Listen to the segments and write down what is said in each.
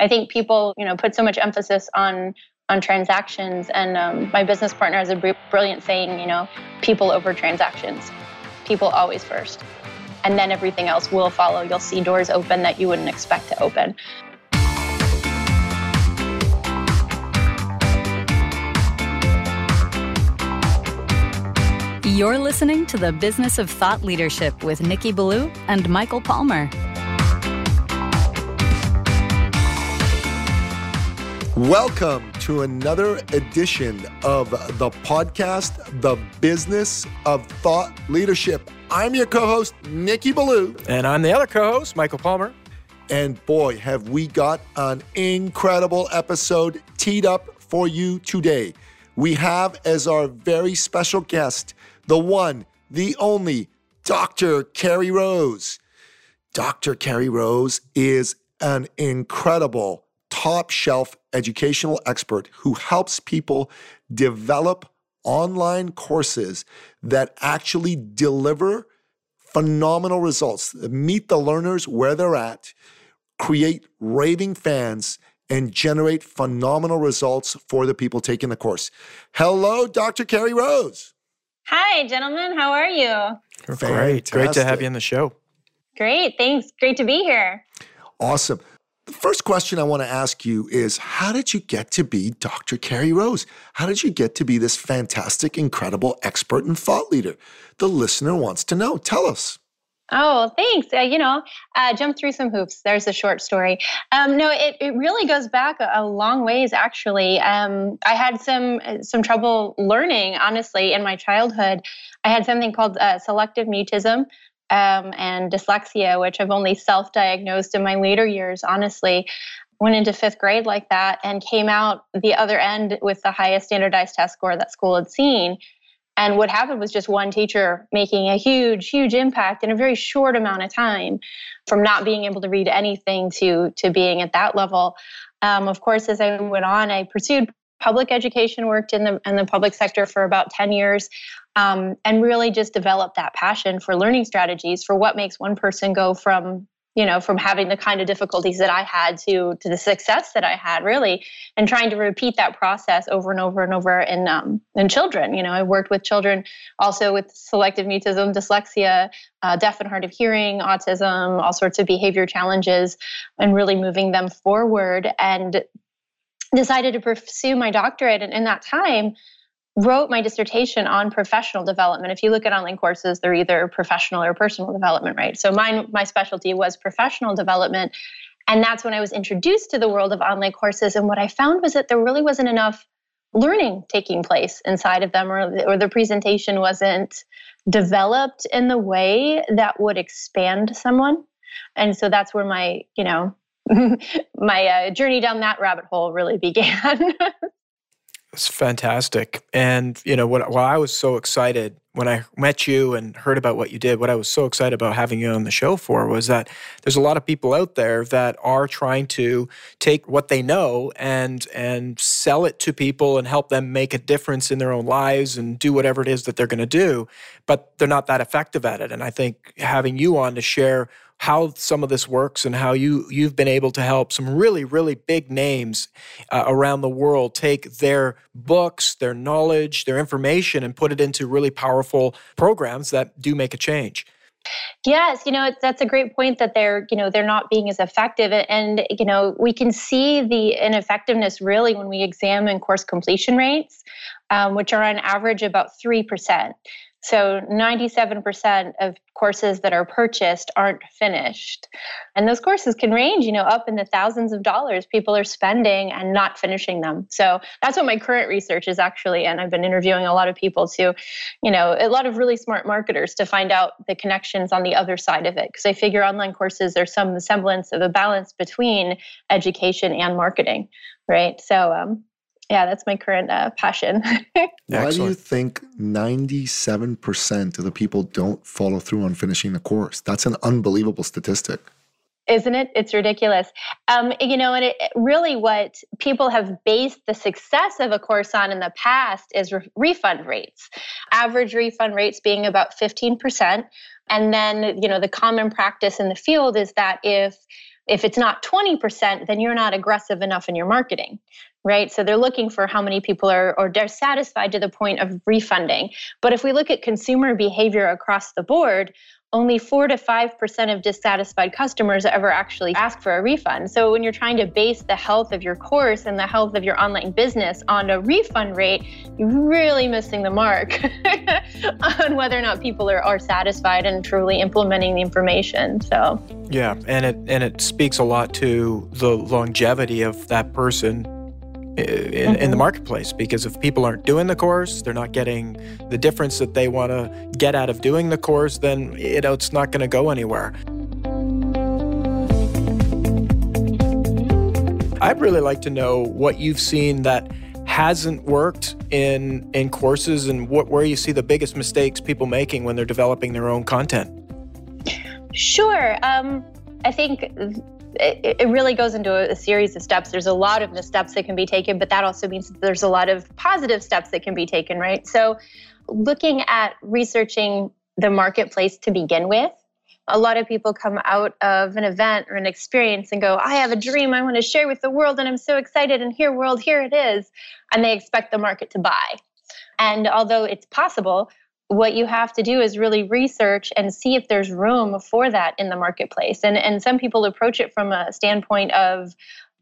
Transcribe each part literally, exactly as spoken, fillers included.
I think people, you know, put so much emphasis on on transactions. And um, my business partner has a br- brilliant saying, you know, people over transactions, people always first. And then everything else will follow. You'll see doors open that you wouldn't expect to open. You're listening to The Business of Thought Leadership with Nikki Ballou and Michael Palmer. Welcome to another edition of the podcast, The Business of Thought Leadership. I'm your co-host, Nikki Ballou. And I'm the other co-host, Michael Palmer. And boy, have we got an incredible episode teed up for you today. We have as our very special guest, the one, the only, Doctor Carrie Rose. Doctor Carrie Rose is an incredible top-shelf educational expert who helps people develop online courses that actually deliver phenomenal results, meet the learners where they're at, create raving fans, and generate phenomenal results for the people taking the course. Hello, Doctor Carrie Rose. Hi, gentlemen. How are you? Great. Great to have you on the show. Great. Thanks. Great to be here. Awesome. The first question I want to ask you is, how did you get to be Doctor Carrie Rose? How did you get to be this fantastic, incredible expert and thought leader? The listener wants to know. Tell us. Oh, thanks. Uh, you know, uh, jump through some hoops. There's a short story. Um, no, it, it really goes back a, a long ways, actually. Um, I had some some trouble learning, honestly, in my childhood. I had something called uh, selective mutism. Um, and dyslexia, which I've only self-diagnosed in my later years, honestly. Went into fifth grade like that and came out the other end with the highest standardized test score that school had seen. And what happened was just one teacher making a huge, huge impact in a very short amount of time, from not being able to read anything to, to being at that level. Um, of course, as I went on, I pursued public education, worked in the in the public sector for about ten years. Um, and really just develop that passion for learning strategies, for what makes one person go from, you know, from having the kind of difficulties that I had to to the success that I had, really, and trying to repeat that process over and over and over in um, in children. You know, I worked with children also with selective mutism, dyslexia, uh, deaf and hard of hearing, autism, all sorts of behavior challenges, and really moving them forward. And decided to pursue my doctorate, and in that time, wrote my dissertation on professional development. If you look at online courses, they're either professional or personal development, right? So mine, my specialty was professional development. And that's when I was introduced to the world of online courses. And what I found was that there really wasn't enough learning taking place inside of them, or, or the presentation wasn't developed in the way that would expand someone. And so that's where my, you know, my uh, journey down that rabbit hole really began. It's fantastic. And, you know, what, while I was so excited when I met you and heard about what you did, what I was so excited about having you on the show for was that there's a lot of people out there that are trying to take what they know and and sell it to people and help them make a difference in their own lives and do whatever it is that they're going to do, but they're not that effective at it. And I think having you on to share how some of this works and how you, you've been able to help some really, really big names uh, around the world take their books, their knowledge, their information, and put it into really powerful programs that do make a change. Yes, you know, it, that's a great point that they're, you know, they're not being as effective. And, you know, we can see the ineffectiveness really when we examine course completion rates, um, which are on average about three percent. So ninety-seven percent of courses that are purchased aren't finished. And those courses can range, you know, up in the thousands of dollars people are spending and not finishing them. So that's what my current research is actually, and I've been interviewing a lot of people to, you know, a lot of really smart marketers to find out the connections on the other side of it. Because I figure online courses are some semblance of a balance between education and marketing, right? So, um, yeah, that's my current uh, passion. Why do you think ninety-seven percent of the people don't follow through on finishing the course? That's an unbelievable statistic. Isn't it? It's ridiculous. Um, you know, and it, really what people have based the success of a course on in the past is re- refund rates. Average refund rates being about fifteen percent. And then, you know, the common practice in the field is that if If it's not twenty percent, then you're not aggressive enough in your marketing, right? So they're looking for how many people are, or they're satisfied to the point of refunding. But if we look at consumer behavior across the board, only four to five percent of dissatisfied customers ever actually ask for a refund. So when you're trying to base the health of your course and the health of your online business on a refund rate, you're really missing the mark on whether or not people are, are satisfied and truly implementing the information. So yeah, and it and it speaks a lot to the longevity of that person in, mm-hmm. in the marketplace, because if people aren't doing the course, they're not getting the difference that they want to get out of doing the course, then you know it's not going to go anywhere. I'd really like to know what you've seen that hasn't worked in in courses, and what where you see the biggest mistakes people making when they're developing their own content. Sure. Um, I think th- it really goes into a series of steps. There's a lot of missteps that can be taken, but that also means that there's a lot of positive steps that can be taken, right? So looking at researching the marketplace to begin with, a lot of people come out of an event or an experience and go, I have a dream I want to share with the world, and I'm so excited, and here, world, here it is. And they expect the market to buy. And although it's possible, what you have to do is really research and see if there's room for that in the marketplace. And and some people approach it from a standpoint of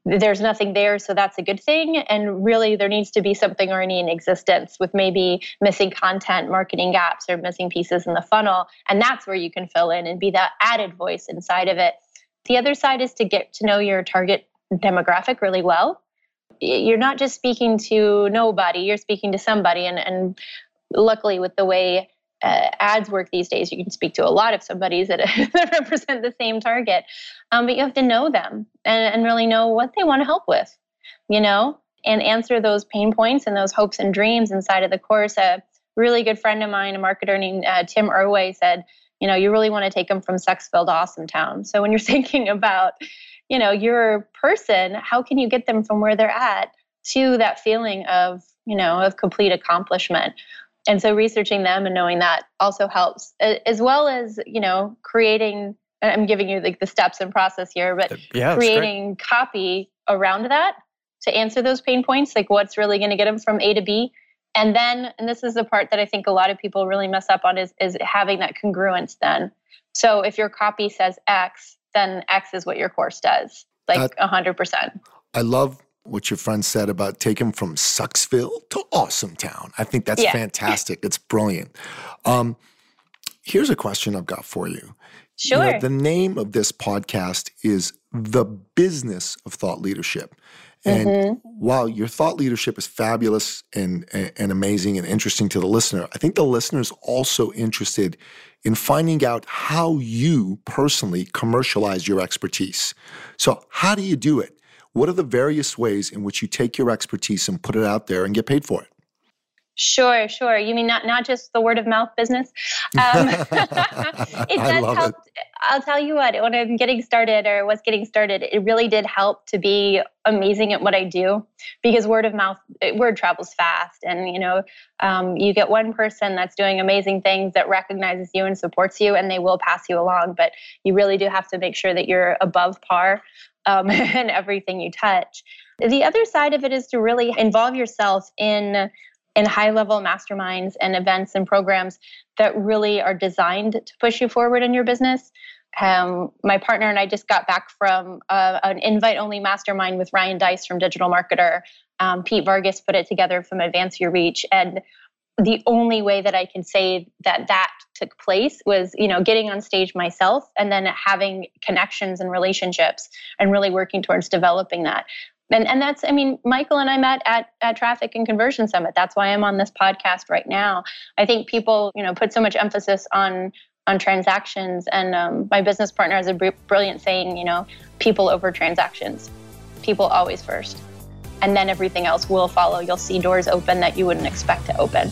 there's nothing there, so that's a good thing. And really there needs to be something already in existence with maybe missing content, marketing gaps, or missing pieces in the funnel. And that's where you can fill in and be that added voice inside of it. The other side is to get to know your target demographic really well. You're not just speaking to nobody, you're speaking to somebody. And and luckily, with the way uh, ads work these days, you can speak to a lot of somebodies that, that represent the same target. Um, but you have to know them and, and really know what they want to help with, you know, and answer those pain points and those hopes and dreams inside of the course. A really good friend of mine, a marketer named uh, Tim Irway, said, you know, you really want to take them from Sexville to Awesome Town. So when you're thinking about, you know, your person, how can you get them from where they're at to that feeling of, you know, of complete accomplishment? And so researching them and knowing that also helps, as well as, you know, creating, I'm giving you like the steps and process here, but yeah, creating copy around that to answer those pain points, like what's really going to get them from A to B. And then, and this is the part that I think a lot of people really mess up on, is, is having that congruence then. So if your copy says X, then X is what your course does, like uh, one hundred percent. I love what your friend said about taking from Sucksville to Awesome Town. I think that's yeah. fantastic. It's brilliant. Um, here's a question I've got for you. Sure. You know, the name of this podcast is The Business of Thought Leadership. And mm-hmm. while your thought leadership is fabulous and, and amazing and interesting to the listener, I think the listener is also interested in finding out how you personally commercialize your expertise. So how do you do it? What are the various ways in which you take your expertise and put it out there and get paid for it? Sure, sure. You mean not, not just the word of mouth business? Um, it does help. It. I'll tell you what, when I'm getting started or was getting started, it really did help to be amazing at what I do, because word of mouth, word travels fast. And, you know, um, you get one person that's doing amazing things that recognizes you and supports you, and they will pass you along. But you really do have to make sure that you're above par Um, and everything you touch. The other side of it is to really involve yourself in, in high-level masterminds and events and programs that really are designed to push you forward in your business. Um, my partner and I just got back from uh, an invite-only mastermind with Ryan Dice from Digital Marketer. Um, Pete Vargas put it together from Advance Your Reach. And the only way that I can say that that took place was, you know, getting on stage myself and then having connections and relationships and really working towards developing that. And and that's, I mean, Michael and I met at, at Traffic and Conversion Summit. That's why I'm on this podcast right now. I think people, you know, put so much emphasis on on transactions. And um, my business partner has a br- brilliant saying, you know, people over transactions. People always first. And then everything else will follow. You'll see doors open that you wouldn't expect to open.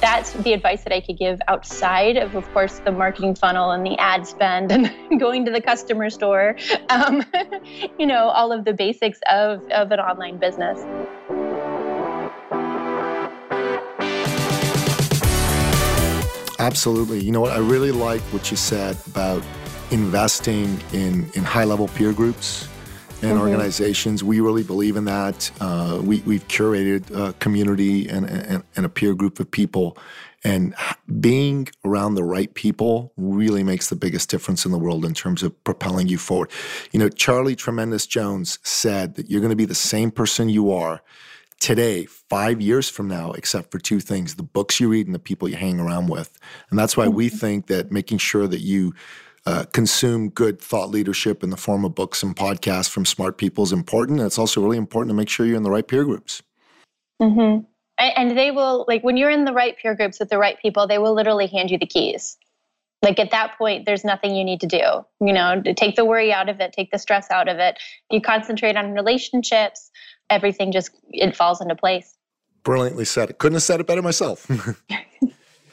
That's the advice that I could give outside of, of course, the marketing funnel and the ad spend and going to the customer store, um, you know, all of the basics of, of an online business. Absolutely. You know what? I really like what you said about investing in, in high-level peer groups and mm-hmm. organizations. We really believe in that. Uh, we, we've curated a community and, and, and a peer group of people. And being around the right people really makes the biggest difference in the world in terms of propelling you forward. You know, Charlie Tremendous Jones said that you're going to be the same person you are today, five years from now, except for two things: the books you read and the people you hang around with. And that's why we think that making sure that you uh, consume good thought leadership in the form of books and podcasts from smart people is important. And it's also really important to make sure you're in the right peer groups. Mm-hmm. And they will, like, when you're in the right peer groups with the right people, they will literally hand you the keys. Like, at that point, there's nothing you need to do. You know, take the worry out of it, take the stress out of it. You concentrate on relationships. Everything just, it falls into place. Brilliantly said. I couldn't have said it better myself.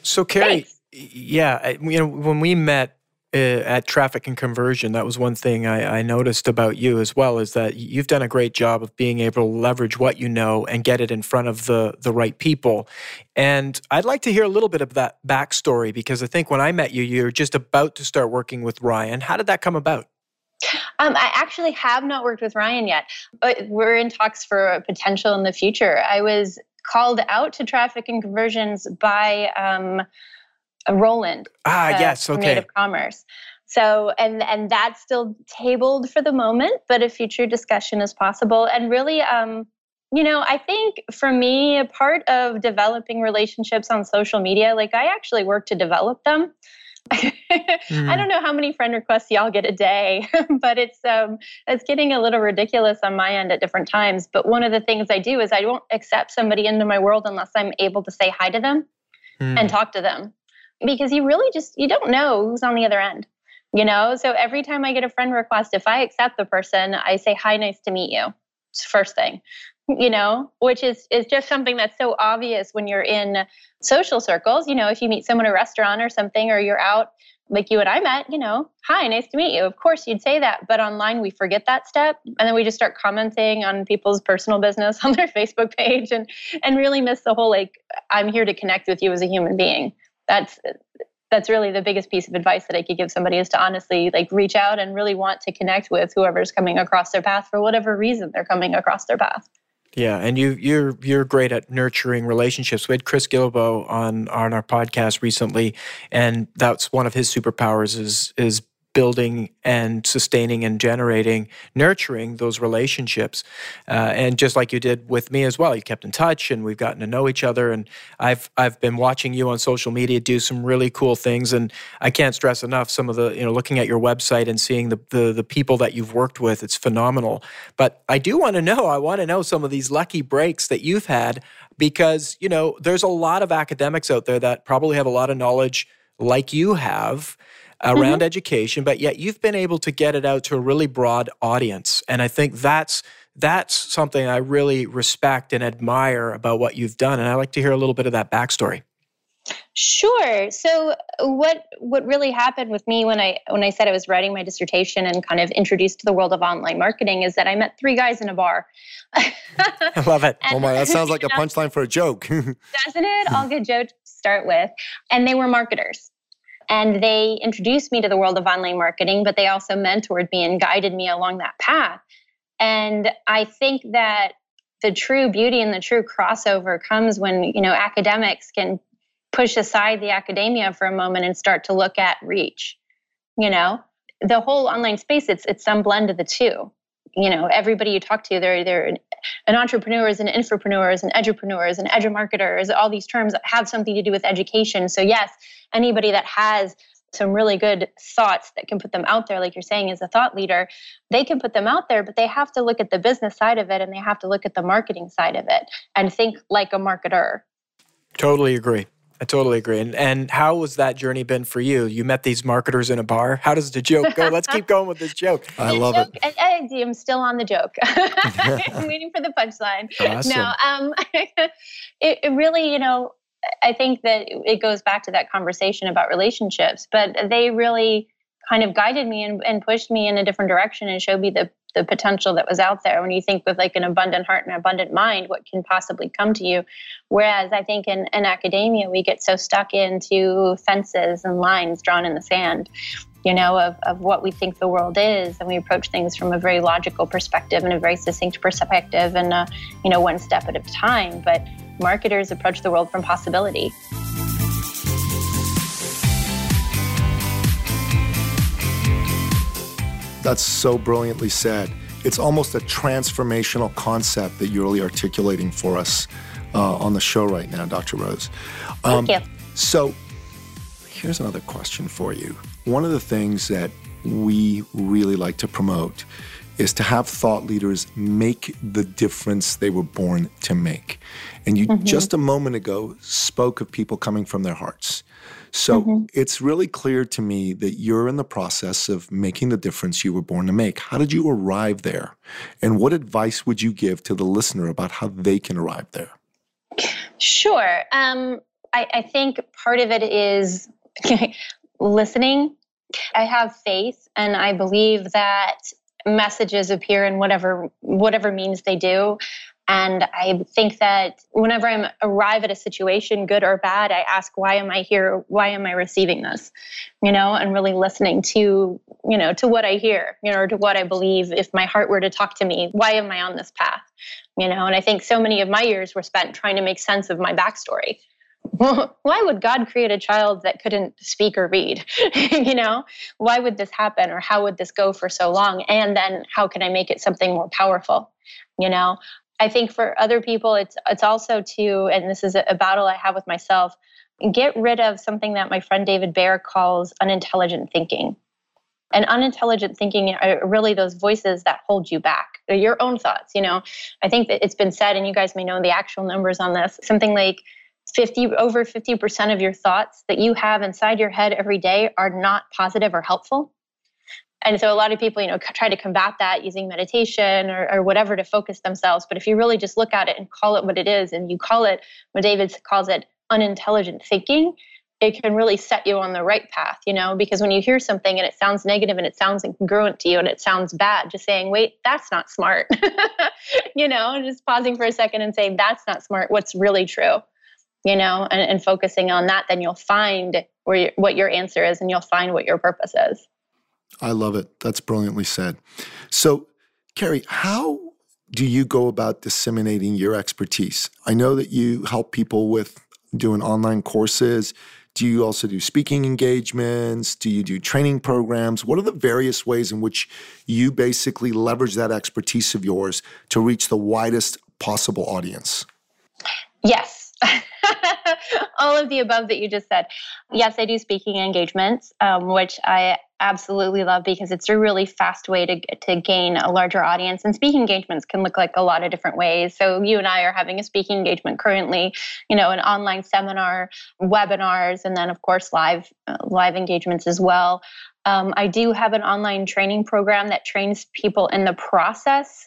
So, Carrie, Thanks. yeah, you know, when we met uh, at Traffic and Conversion, that was one thing I, I noticed about you as well, is that you've done a great job of being able to leverage what you know and get it in front of the, the right people. And I'd like to hear a little bit of that backstory, because I think when I met you, you were just about to start working with Ryan. How did that come about? Um, I actually have not worked with Ryan yet, but we're in talks for a potential in the future. I was called out to Traffic and Conversions by um, Roland. Ah, uh, yes, okay. Native Commerce. So, and and that's still tabled for the moment, but a future discussion is possible. And really, um, you know, I think for me, a part of developing relationships on social media, like, I actually work to develop them. mm. I don't know how many friend requests y'all get a day, but it's um, it's getting a little ridiculous on my end at different times. But one of the things I do is I won't accept somebody into my world unless I'm able to say hi to them mm. and talk to them, because you really just, you don't know who's on the other end, you know? So every time I get a friend request, if I accept the person, I say, hi, nice to meet you. It's the first thing. You know, which is, is just something that's so obvious when you're in social circles. You know, if you meet someone at a restaurant or something, or you're out like you and I met, you know, hi, nice to meet you. Of course, you'd say that. But online, we forget that step. And then we just start commenting on people's personal business on their Facebook page and, and really miss the whole, like, I'm here to connect with you as a human being. That's that's really the biggest piece of advice that I could give somebody, is to honestly, like, reach out and really want to connect with whoever's coming across their path for whatever reason they're coming across their path. Yeah, and you, you're you're great at nurturing relationships. We had Chris Gilbo on, on our podcast recently, and that's one of his superpowers is is building and sustaining and generating, nurturing those relationships. Uh, and just like you did with me as well, you kept in touch, and we've gotten to know each other. And I've I've been watching you on social media do some really cool things, and I can't stress enough some of the, you know, looking at your website and seeing the the, the people that you've worked with, it's phenomenal. But I do want to know, I want to know some of these lucky breaks that you've had, because, you know, there's a lot of academics out there that probably have a lot of knowledge like you have around mm-hmm. education, but yet you've been able to get it out to a really broad audience. And I think that's that's something I really respect and admire about what you've done. And I'd like to hear a little bit of that backstory. Sure. So what what really happened with me when I when I said I was writing my dissertation and kind of introduced to the world of online marketing is that I met three guys in a bar. I love it. And, oh my, that sounds like a punchline for a joke. Doesn't it? All good jokes start with. And they were marketers. And they introduced me to the world of online marketing, but they also mentored me and guided me along that path. And I think that the true beauty and the true crossover comes when, you know, academics can push aside the academia for a moment and start to look at reach. You know, the whole online space, it's it's some blend of the two. You know, everybody you talk to, they're they're an, an entrepreneur, is an infopreneur, is an edupreneur, is an edumarketer, is all these terms that have something to do with education. So yes, anybody that has some really good thoughts that can put them out there, like you're saying, as a thought leader, they can put them out there, but they have to look at the business side of it, and they have to look at the marketing side of it and think like a marketer. Totally agree. I totally agree. And and how has that journey been for you? You met these marketers in a bar. How does the joke go? Let's keep going with this joke. I love joke, it. I, I, I'm still on the joke. I'm waiting for the punchline. Awesome. No, um, it, it really, you know, I think that it goes back to that conversation about relationships, but they really kind of guided me and, and pushed me in a different direction and showed me the, the potential that was out there. When you think with like an abundant heart and abundant mind, what can possibly come to you? Whereas I think in, in academia, we get so stuck into fences and lines drawn in the sand, you know, of, of what we think the world is. And we approach things from a very logical perspective and a very succinct perspective and, uh, you know, one step at a time. But marketers approach the world from possibility. That's so brilliantly said. It's almost a transformational concept that you're really articulating for us uh, on the show right now, Doctor Rose. Um, Thank you. So here's another question for you. One of the things that we really like to promote is to have thought leaders make the difference they were born to make. And you mm-hmm. just a moment ago spoke of people coming from their hearts. So mm-hmm. it's really clear to me that you're in the process of making the difference you were born to make. How did you arrive there? And what advice would you give to the listener about how they can arrive there? Sure. Um, I, I think part of it is listening. I have faith, and I believe that messages appear in whatever whatever means they do. And I think that whenever I arrive at a situation, good or bad, I ask, why am I here? Why am I receiving this? You know, and really listening to, you know, to what I hear, you know, or to what I believe. If my heart were to talk to me, why am I on this path? You know, and I think so many of my years were spent trying to make sense of my backstory. Why would God create a child that couldn't speak or read? You know, why would this happen? Or how would this go for so long? And then how can I make it something more powerful? You know, I think for other people, it's it's also to, and this is a battle I have with myself, get rid of something that my friend David Baer calls unintelligent thinking. And unintelligent thinking are really those voices that hold you back, your own thoughts. You know, I think that it's been said, and you guys may know the actual numbers on this, something like fifty, over fifty percent of your thoughts that you have inside your head every day are not positive or helpful. And so a lot of people, you know, try to combat that using meditation or, or whatever to focus themselves. But if you really just look at it and call it what it is, and you call it what David calls it, unintelligent thinking, it can really set you on the right path, you know, because when you hear something and it sounds negative and it sounds incongruent to you and it sounds bad, just saying, wait, that's not smart, you know, just pausing for a second and saying, that's not smart. What's really true? You know, and, and focusing on that, then you'll find where you, what your answer is, and you'll find what your purpose is. I love it. That's brilliantly said. So, Carrie, how do you go about disseminating your expertise? I know that you help people with doing online courses. Do you also do speaking engagements? Do you do training programs? What are the various ways in which you basically leverage that expertise of yours to reach the widest possible audience? Yes. All of the above that you just said. Yes, I do speaking engagements, um, which I absolutely love because it's a really fast way to to gain a larger audience. And speaking engagements can look like a lot of different ways. So you and I are having a speaking engagement currently, you know, an online seminar, webinars, and then of course live uh, live engagements as well. Um, I do have an online training program that trains people in the process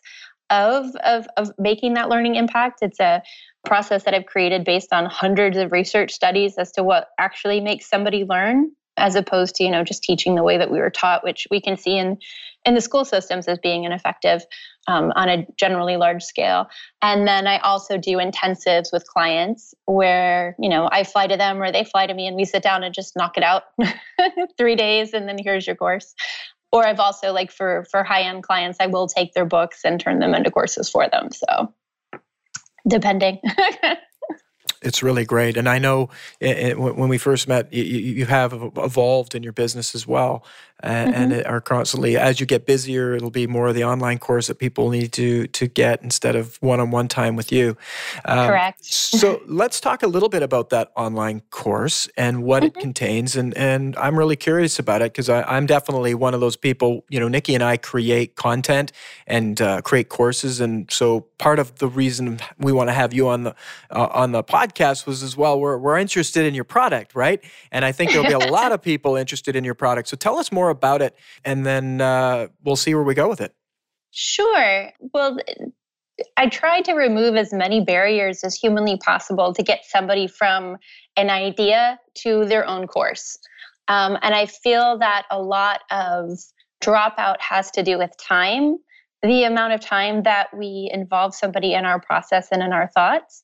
of of of making that learning impact. It's a process that I've created based on hundreds of research studies as to what actually makes somebody learn, as opposed to, you know, just teaching the way that we were taught, which we can see in, in the school systems as being ineffective um, on a generally large scale. And then I also do intensives with clients where, you know, I fly to them or they fly to me and we sit down and just knock it out three days and then here's your course. Or I've also, like for, for high-end clients, I will take their books and turn them into courses for them. So depending. It's really great. And I know it, it, when we first met, you, you have evolved in your business as well. Uh, mm-hmm. And it are constantly, as you get busier, it'll be more of the online course that people need to to get instead of one-on-one time with you. Um, Correct. So let's talk a little bit about that online course and what mm-hmm. it contains. And and I'm really curious about it because I'm definitely one of those people, you know, Nikki and I create content and uh, create courses. And so part of the reason we want to have you on the uh, on the podcast was as well, we're, we're interested in your product, right? And I think there'll be a lot of people interested in your product. So tell us more about it, and then uh, we'll see where we go with it. Sure. Well, I try to remove as many barriers as humanly possible to get somebody from an idea to their own course. Um, and I feel that a lot of dropout has to do with time the amount of time that we involve somebody in our process and in our thoughts.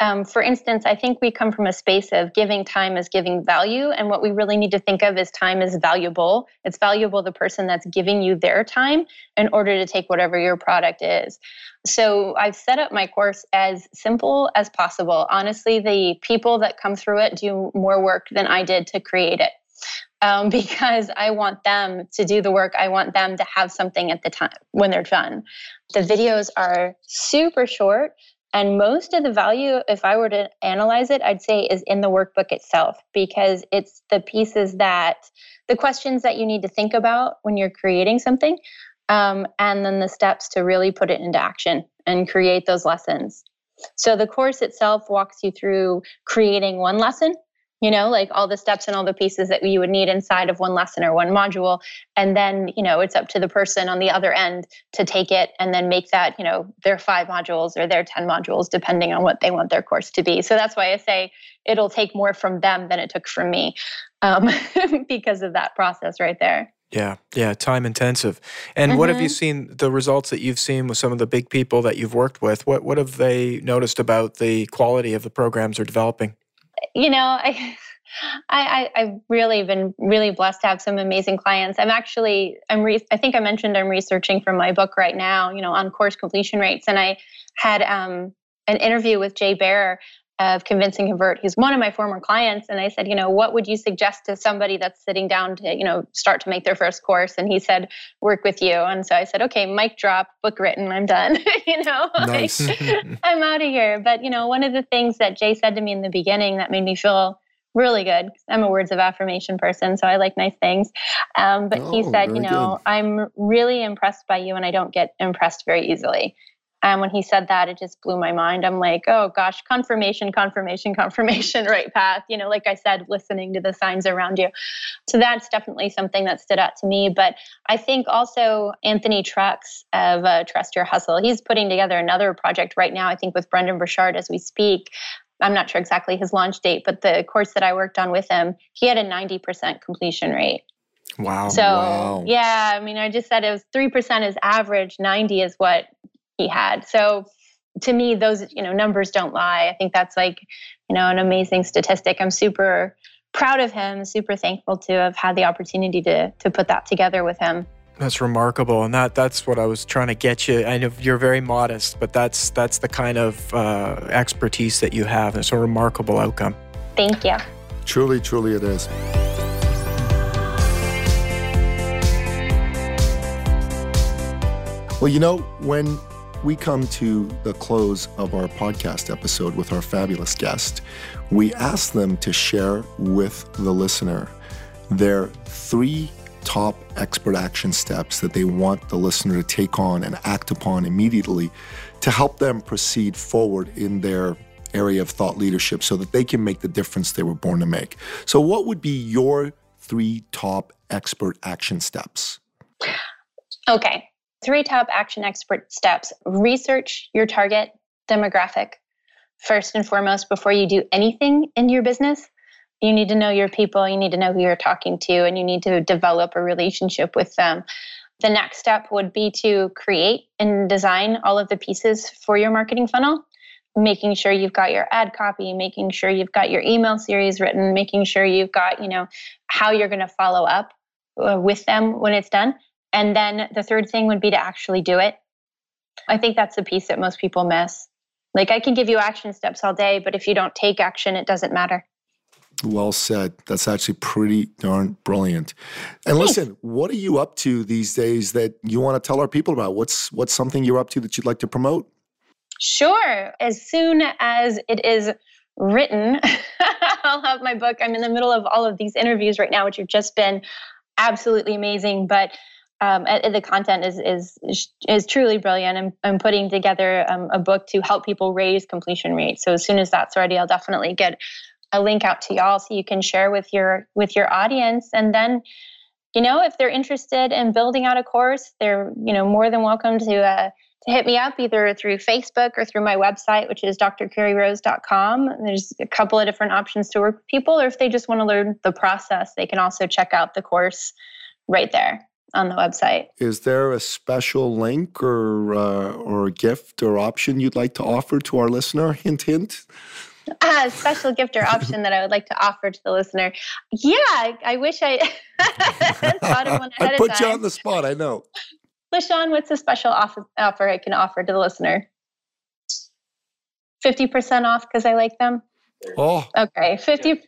Um, for instance, I think we come from a space of giving time as giving value. And what we really need to think of is time is valuable. It's valuable the person that's giving you their time in order to take whatever your product is. So I've set up my course as simple as possible. Honestly, the people that come through it do more work than I did to create it. Um, because I want them to do the work. I want them to have something at the time when they're done. The videos are super short, and most of the value, if I were to analyze it, I'd say is in the workbook itself, because it's the pieces that, the questions that you need to think about when you're creating something, um, and then the steps to really put it into action and create those lessons. So the course itself walks you through creating one lesson, you know, like all the steps and all the pieces that you would need inside of one lesson or one module. And then, you know, it's up to the person on the other end to take it and then make that, you know, their five modules or their ten modules, depending on what they want their course to be. So that's why I say it'll take more from them than it took from me, um, because of that process right there. Yeah. Yeah. Time intensive. And mm-hmm. what have you seen, the results that you've seen with some of the big people that you've worked with? What, what have they noticed about the quality of the programs they're developing? You know, I, I, I've really been really blessed to have some amazing clients. I'm actually, I'm, re- I think I mentioned I'm researching for my book right now, you know, on course completion rates. And I had um, an interview with Jay Baer of Convince and Convert, who's one of my former clients. And I said, you know, what would you suggest to somebody that's sitting down to, you know, start to make their first course? And he said, work with you. And so I said, okay, mic drop, book written, I'm done. you know, nice. like, I'm out of here. But, you know, one of the things that Jay said to me in the beginning that made me feel really good, I'm a words of affirmation person, so I like nice things. Um, but oh, he said, you know, good. I'm really impressed by you and I don't get impressed very easily. And when he said that, it just blew my mind. I'm like, oh gosh, confirmation, confirmation, confirmation, right path. You know, like I said, listening to the signs around you. So that's definitely something that stood out to me. But I think also Anthony Trucks of uh, Trust Your Hustle, he's putting together another project right now, I think with Brendan Burchard as we speak. I'm not sure exactly his launch date, but the course that I worked on with him, he had a ninety percent completion rate. Wow. So wow. yeah, I mean, I just said it was three percent is average, ninety is what he had. So to me, those, you know, numbers don't lie. I think that's like, you know, an amazing statistic. I'm super proud of him, super thankful to have had the opportunity to to put that together with him. That's remarkable. And that that's what I was trying to get you. I know you're very modest, but that's that's the kind of uh, expertise that you have. It's a remarkable outcome. Thank you. Truly, truly it is. Well, you know, when we come to the close of our podcast episode with our fabulous guest, we ask them to share with the listener their three top expert action steps that they want the listener to take on and act upon immediately to help them proceed forward in their area of thought leadership so that they can make the difference they were born to make. So what would be your three top expert action steps? Okay. Three top action expert steps. Research your target demographic. First and foremost, before you do anything in your business, you need to know your people, you need to know who you're talking to, and you need to develop a relationship with them. The next step would be to create and design all of the pieces for your marketing funnel, making sure you've got your ad copy, making sure you've got your email series written, making sure you've got, you know, how you're going to follow up with them when it's done. And then the third thing would be to actually do it. I think that's the piece that most people miss. Like, I can give you action steps all day, but if you don't take action, it doesn't matter. Well said. That's actually pretty darn brilliant. And Thanks. Listen, what are you up to these days that you want to tell our people about? What's what's something you're up to that you'd like to promote? Sure. As soon as it is written, I'll have my book. I'm in the middle of all of these interviews right now, which have just been absolutely amazing. But Um, the content is is is truly brilliant. I'm I'm putting together um, a book to help people raise completion rates. So as soon as that's ready, I'll definitely get a link out to y'all so you can share with your with your audience. And then, you know, if they're interested in building out a course, they're you know more than welcome to uh, to hit me up either through Facebook or through my website, which is dr carrie rose dot com. There's a couple of different options to work with people, or if they just want to learn the process, they can also check out the course right there. on the website. Is there a special link or uh, or gift or option you'd like to offer to our listener? Hint, hint. A uh, special gift or option that I would like to offer to the listener. Yeah, I, I wish I thought of one ahead of time. I put you on the spot, I know. LaShawn, what's a special offer I can offer to the listener? fifty percent off because I like them? Oh. Okay, fifty,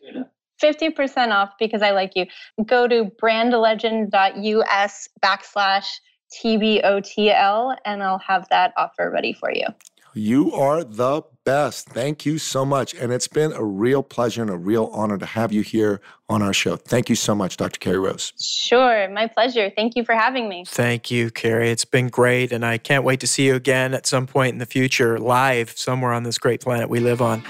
fifty percent off because I like you. Go to brandlegend.us backslash TBOTL and I'll have that offer ready for you. You are the best. Thank you so much. And it's been a real pleasure and a real honor to have you here on our show. Thank you so much, Doctor Carrie Rose. Sure. My pleasure. Thank you for having me. Thank you, Carrie. It's been great. And I can't wait to see you again at some point in the future, live somewhere on this great planet we live on.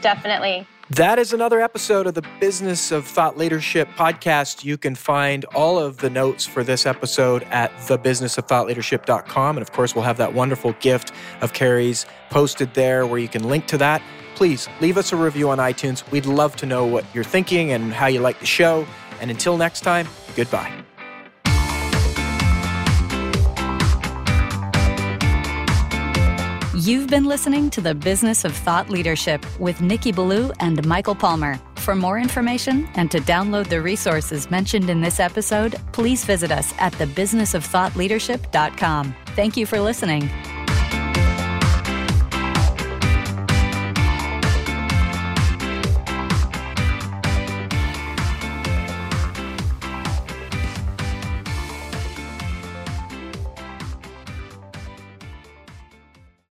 Definitely. That is another episode of the Business of Thought Leadership podcast. You can find all of the notes for this episode at the business of thought leadership dot com. And of course, we'll have that wonderful gift of Carrie's posted there where you can link to that. Please leave us a review on iTunes. We'd love to know what you're thinking and how you like the show. And until next time, goodbye. You've been listening to The Business of Thought Leadership with Nikki Ballou and Michael Palmer. For more information and to download the resources mentioned in this episode, please visit us at the business of thought leadership dot com. Thank you for listening.